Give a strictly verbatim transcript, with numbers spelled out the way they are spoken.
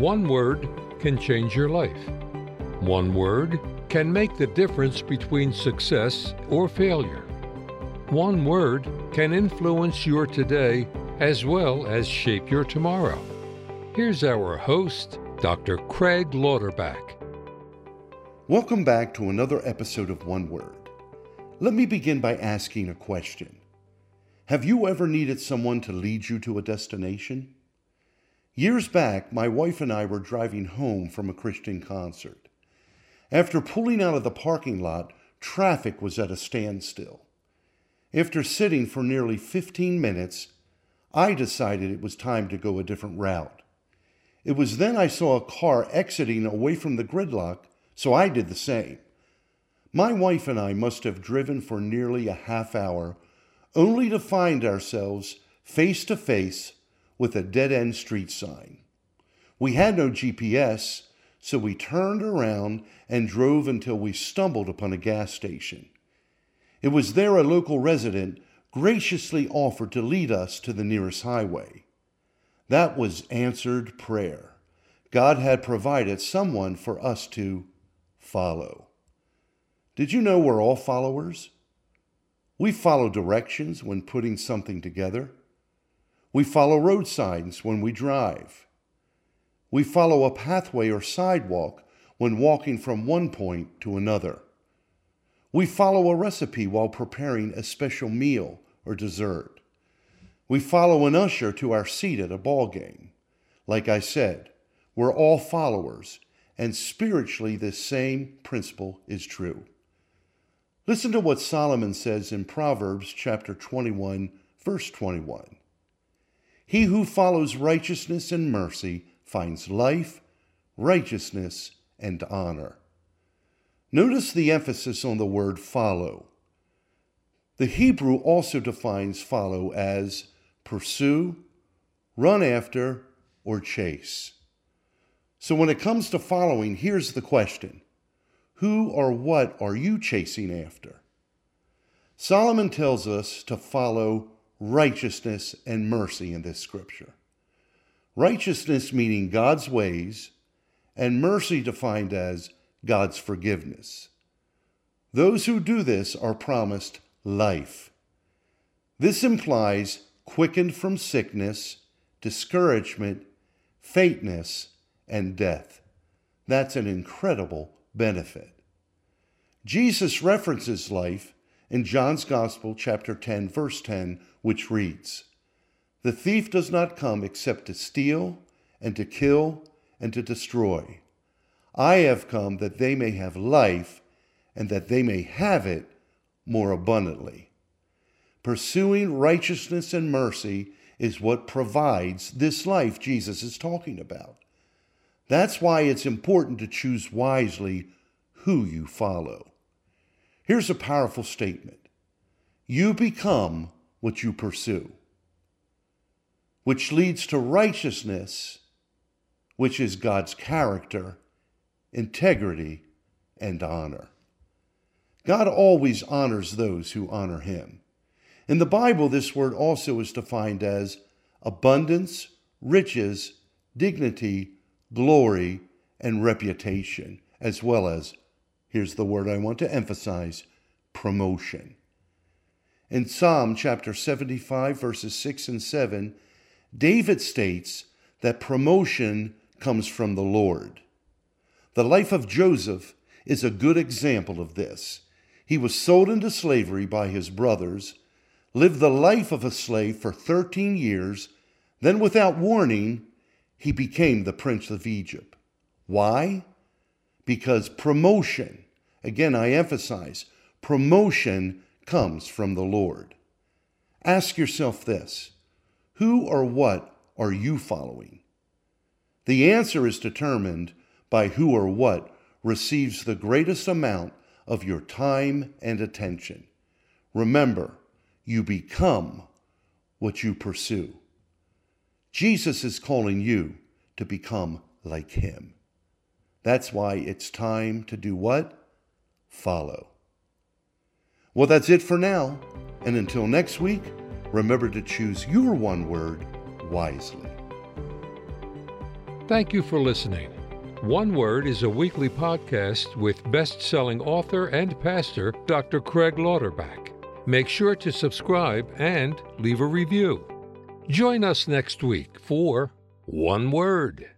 One word can change your life. One word can make the difference between success or failure. One word can influence your today as well as shape your tomorrow. Here's our host, Doctor Craig Lauterbach. Welcome back to another episode of One Word. Let me begin by asking a question. Have you ever needed someone to lead you to a destination? Years back, my wife and I were driving home from a Christian concert. After pulling out of the parking lot, traffic was at a standstill. After sitting for nearly fifteen minutes, I decided it was time to go a different route. It was then I saw a car exiting away from the gridlock, so I did the same. My wife and I must have driven for nearly a half hour, only to find ourselves face to face with a dead-end street sign. We had no G P S, so we turned around and drove until we stumbled upon a gas station. It was there a local resident graciously offered to lead us to the nearest highway. That was answered prayer. God had provided someone for us to follow. Did you know we're all followers? We follow directions when putting something together. We follow road signs when we drive. We follow a pathway or sidewalk when walking from one point to another. We follow a recipe while preparing a special meal or dessert. We follow an usher to our seat at a ball game. Like I said, we're all followers, and spiritually this same principle is true. Listen to what Solomon says in Proverbs chapter twenty-one, verse twenty-one. He who follows righteousness and mercy finds life, righteousness, and honor. Notice the emphasis on the word follow. The Hebrew also defines follow as pursue, run after, or chase. So when it comes to following, here's the question. Who or what are you chasing after? Solomon tells us to follow righteousness and mercy in this scripture. Righteousness meaning God's ways, and mercy defined as God's forgiveness. Those who do this are promised life. This implies quickened from sickness, discouragement, faintness, and death. That's an incredible benefit. Jesus references life in John's Gospel, chapter ten, verse ten, which reads, "The thief does not come except to steal and to kill and to destroy. I have come that they may have life and that they may have it more abundantly." Pursuing righteousness and mercy is what provides this life Jesus is talking about. That's why it's important to choose wisely who you follow. Here's a powerful statement. You become what you pursue, which leads to righteousness, which is God's character, integrity, and honor. God always honors those who honor him. In the Bible, this word also is defined as abundance, riches, dignity, glory, and reputation, as well as, here's the word I want to emphasize, promotion. In Psalm chapter seventy-five, verses six and seven, David states that promotion comes from the Lord. The life of Joseph is a good example of this. He was sold into slavery by his brothers, lived the life of a slave for thirteen years, then without warning, he became the prince of Egypt. Why? Because promotion, again I emphasize, promotion comes from the Lord. Ask yourself this, who or what are you following? The answer is determined by who or what receives the greatest amount of your time and attention. Remember, you become what you pursue. Jesus is calling you to become like him. That's why it's time to do what? Follow. Well, that's it for now. And until next week, remember to choose your one word wisely. Thank you for listening. One Word is a weekly podcast with best-selling author and pastor Doctor Craig Lauterbach. Make sure to subscribe and leave a review. Join us next week for One Word.